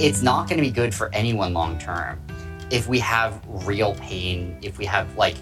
it's not going to be good for anyone long term if we have real pain, if we have like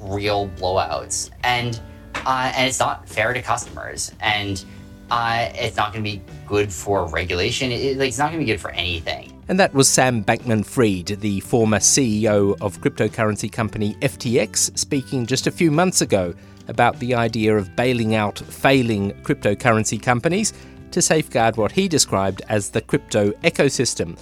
real blowouts, and it's not fair to customers, and it's not going to be good for regulation. It's not going to be good for anything. And that was Sam Bankman-Fried, the former CEO of cryptocurrency company FTX, speaking just a few months ago about the idea of bailing out failing cryptocurrency companies to safeguard what he described as the crypto ecosystem.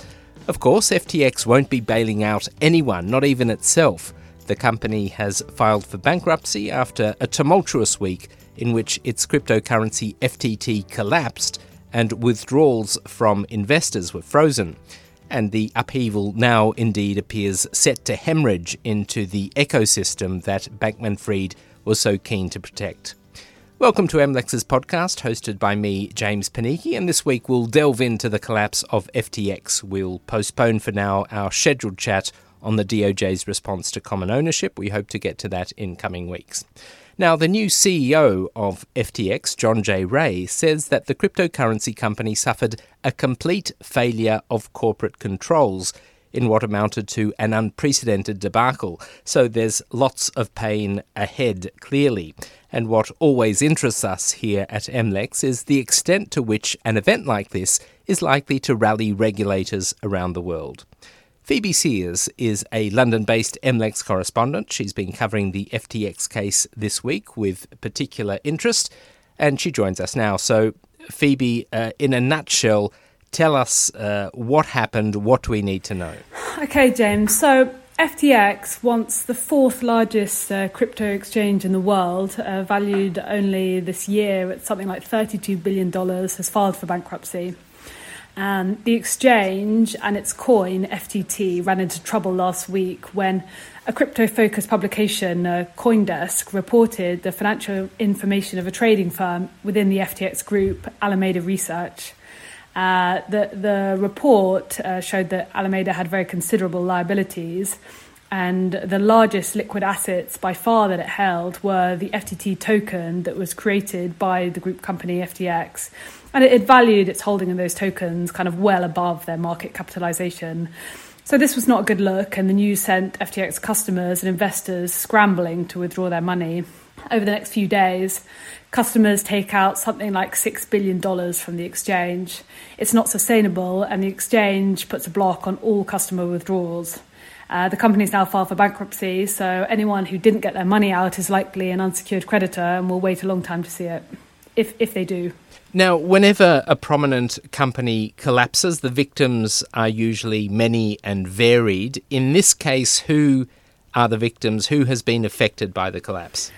Of course, FTX won't be bailing out anyone, not even itself. The company has filed for bankruptcy after a tumultuous week in which its cryptocurrency FTT collapsed and withdrawals from investors were frozen. And the upheaval now indeed appears set to hemorrhage into the ecosystem that Bankman-Fried was so keen to protect. Welcome to MLex's podcast, hosted by me, James Panicki, and this week we'll delve into the collapse of FTX. We'll postpone for now our scheduled chat on the DOJ's response to common ownership. We hope to get to that in coming weeks. Now, the new CEO of FTX, John J. Ray, says that the cryptocurrency company suffered a complete failure of corporate controls in what amounted to an unprecedented debacle. So there's lots of pain ahead, clearly. And what always interests us here at MLex is the extent to which an event like this is likely to rally regulators around the world. Phoebe Sears is a London-based MLex correspondent. She's been covering the FTX case this week with particular interest, and she joins us now. So, Phoebe, in a nutshell, tell us what happened, what do we need to know? Okay, James. So, FTX, once the fourth largest crypto exchange in the world, valued only this year at something like $32 billion, has filed for bankruptcy. The exchange and its coin, FTT, ran into trouble last week when a crypto-focused publication, CoinDesk, reported the financial information of a trading firm within the FTX group, Alameda Research. The report showed that Alameda had very considerable liabilities, and the largest liquid assets by far that it held were the FTT token that was created by the group company FTX. And it valued its holding in those tokens kind of well above their market capitalization. So this was not a good look, and the news sent FTX customers and investors scrambling to withdraw their money. Over the next few days, customers take out something like $6 billion from the exchange. It's not sustainable, and the exchange puts a block on all customer withdrawals. The company's now filed for bankruptcy, so anyone who didn't get their money out is likely an unsecured creditor and will wait a long time to see it, if they do. Now, whenever a prominent company collapses, the victims are usually many and varied. In this case, who are the victims? Who has been affected by the collapse?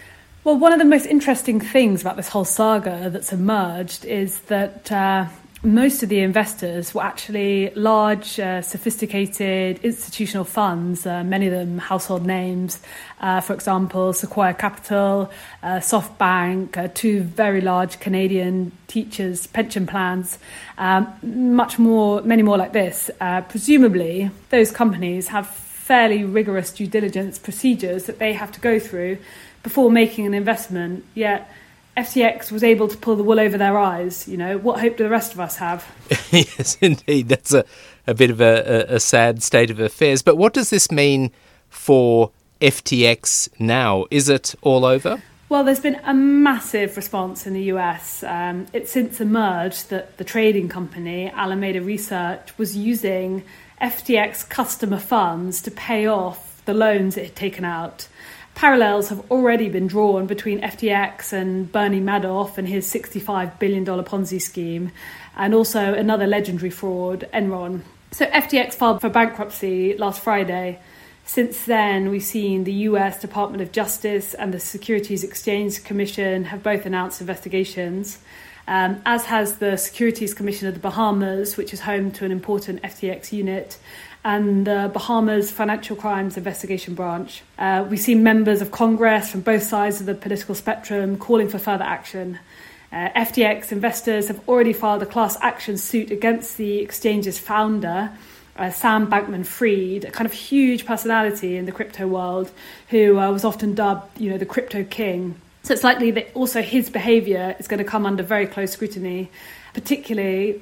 Well, one of the most interesting things about this whole saga that's emerged is that most of the investors were actually large, sophisticated institutional funds, many of them household names. For example, Sequoia Capital, SoftBank, two very large Canadian teachers' pension plans, many more like this. Presumably, those companies have fairly rigorous due diligence procedures that they have to go through before making an investment, yet FTX was able to pull the wool over their eyes. You know, what hope do the rest of us have? Yes, indeed. That's a bit of a sad state of affairs. But what does this mean for FTX now? Is it all over? Well, there's been a massive response in the US. It's since emerged that the trading company, Alameda Research, was using FTX customer funds to pay off the loans it had taken out. Parallels have already been drawn between FTX and Bernie Madoff and his $65 billion Ponzi scheme, and also another legendary fraud, Enron. So FTX filed for bankruptcy last Friday. Since then, we've seen the US Department of Justice and the Securities Exchange Commission have both announced investigations, as has the Securities Commission of the Bahamas, which is home to an important FTX unit, and the Bahamas Financial Crimes Investigation Branch. We've seen members of Congress from both sides of the political spectrum calling for further action. FTX investors have already filed a class action suit against the exchange's founder, Sam Bankman-Fried, a kind of huge personality in the crypto world who was often dubbed, the crypto king. So it's likely that also his behaviour is going to come under very close scrutiny. particularly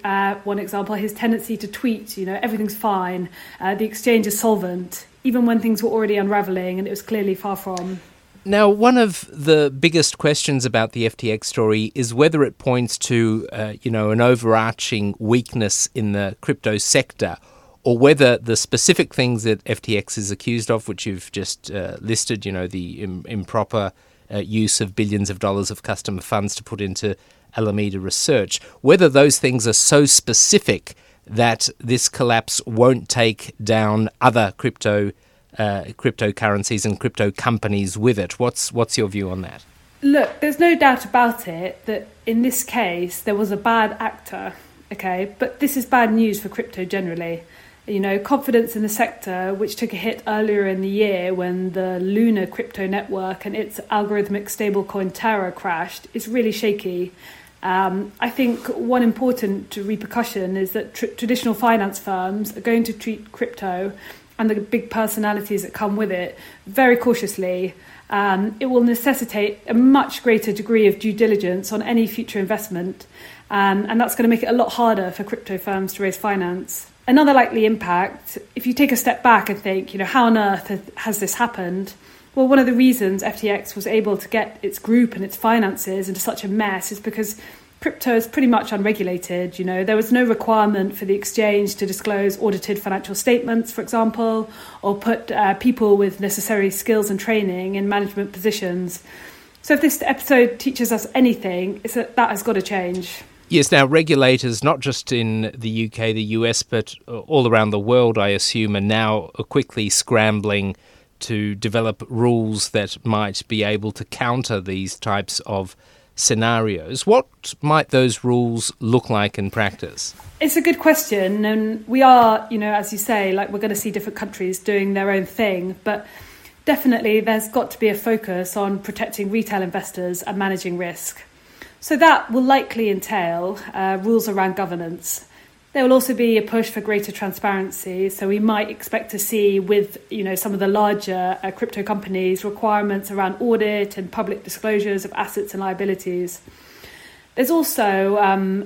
one example, his tendency to tweet, you know, everything's fine, the exchange is solvent, even when things were already unravelling and it was clearly far from. Now, one of the biggest questions about the FTX story is whether it points to, an overarching weakness in the crypto sector, or whether the specific things that FTX is accused of, which you've just listed, you know, the improper use of billions of dollars of customer funds to put into Alameda Research, whether those things are so specific that this collapse won't take down other cryptocurrencies and crypto companies with it. What's your view on that? Look, there's no doubt about it that in this case there was a bad actor, okay? But this is bad news for crypto generally. You know, confidence in the sector, which took a hit earlier in the year when the Luna crypto network and its algorithmic stablecoin Terra crashed, is really shaky. I think one important repercussion is that traditional finance firms are going to treat crypto and the big personalities that come with it very cautiously. It will necessitate a much greater degree of due diligence on any future investment, and that's going to make it a lot harder for crypto firms to raise finance. Another likely impact, if you take a step back and think, you know, how on earth has this happened? Well, one of the reasons FTX was able to get its group and its finances into such a mess is because crypto is pretty much unregulated. You know, there was no requirement for the exchange to disclose audited financial statements, for example, or put people with necessary skills and training in management positions. So if this episode teaches us anything, it's that has got to change. Yes, now regulators, not just in the UK, the US, but all around the world, I assume, are now quickly scrambling to develop rules that might be able to counter these types of scenarios. What might those rules look like in practice? It's a good question. And we are, you know, as you say, like, we're going to see different countries doing their own thing. But definitely there's got to be a focus on protecting retail investors and managing risk. So that will likely entail rules around governance. There will also be a push for greater transparency. So we might expect to see with, you know, some of the larger crypto companies, requirements around audit and public disclosures of assets and liabilities. There's also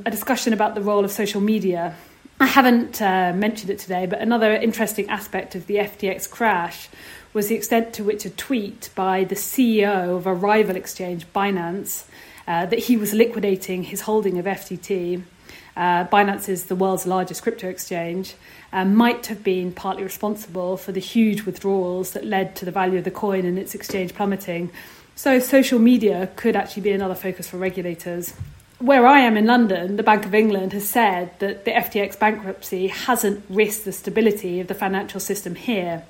a discussion about the role of social media. I haven't mentioned it today, but another interesting aspect of the FTX crash was the extent to which a tweet by the CEO of a rival exchange, Binance, that he was liquidating his holding of FTT, Binance is the world's largest crypto exchange, might have been partly responsible for the huge withdrawals that led to the value of the coin and its exchange plummeting. So social media could actually be another focus for regulators. Where I am in London, the Bank of England has said that the FTX bankruptcy hasn't risked the stability of the financial system here.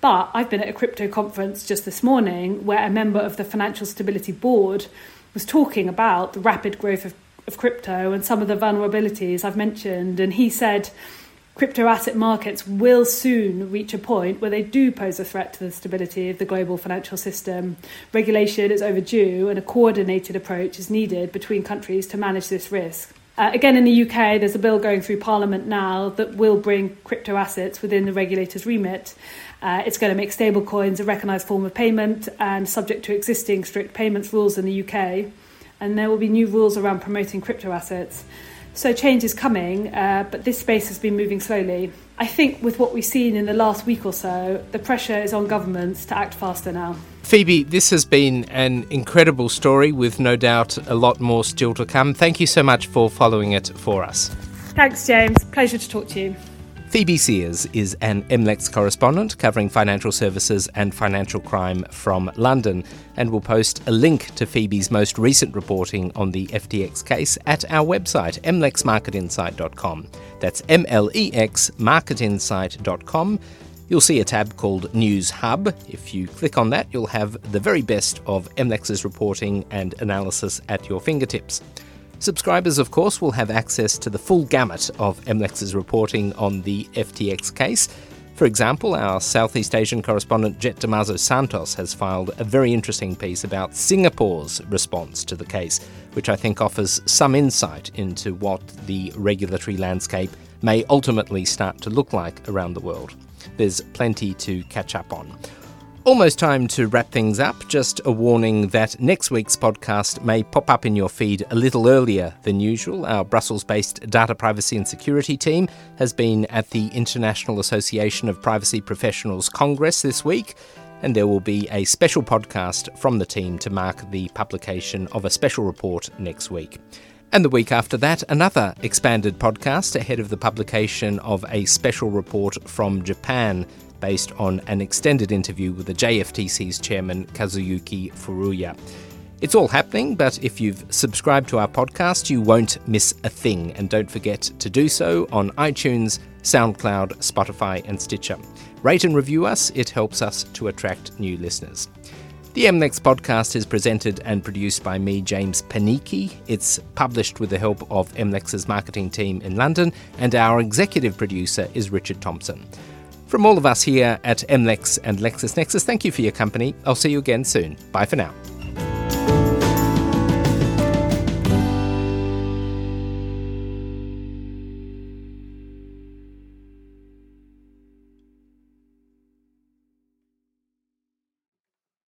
But I've been at a crypto conference just this morning where a member of the Financial Stability Board was talking about the rapid growth of crypto and some of the vulnerabilities I've mentioned. And he said crypto asset markets will soon reach a point where they do pose a threat to the stability of the global financial system. Regulation is overdue and a coordinated approach is needed between countries to manage this risk. Again, in the UK, there's a bill going through Parliament now that will bring crypto assets within the regulator's remit. It's going to make stablecoins a recognised form of payment and subject to existing strict payments rules in the UK. And there will be new rules around promoting crypto assets. So change is coming, but this space has been moving slowly. I think with what we've seen in the last week or so, the pressure is on governments to act faster now. Phoebe, this has been an incredible story with no doubt a lot more still to come. Thank you so much for following it for us. Thanks, James. Pleasure to talk to you. Phoebe Sears is an MLex correspondent covering financial services and financial crime from London, and we'll post a link to Phoebe's most recent reporting on the FTX case at our website, mlexmarketinsight.com. That's MLEX, marketinsight.com. You'll see a tab called News Hub. If you click on that, you'll have the very best of MLex's reporting and analysis at your fingertips. Subscribers, of course, will have access to the full gamut of MLex's reporting on the FTX case. For example, our Southeast Asian correspondent Jet Damaso Santos has filed a very interesting piece about Singapore's response to the case, which I think offers some insight into what the regulatory landscape may ultimately start to look like around the world. There's plenty to catch up on. Almost time to wrap things up. Just a warning that next week's podcast may pop up in your feed a little earlier than usual. Our Brussels-based data privacy and security team has been at the International Association of Privacy Professionals Congress this week, and there will be a special podcast from the team to mark the publication of a special report next week. And the week after that, another expanded podcast ahead of the publication of a special report from Japan based on an extended interview with the JFTC's chairman, Kazuyuki Furuya. It's all happening, but if you've subscribed to our podcast, you won't miss a thing. And don't forget to do so on iTunes, SoundCloud, Spotify, and Stitcher. Rate and review us. It helps us to attract new listeners. The MLex podcast is presented and produced by me, James Panicki. It's published with the help of MLex's marketing team in London, and our executive producer is Richard Thompson. From all of us here at MLex and LexisNexis, thank you for your company. I'll see you again soon. Bye for now.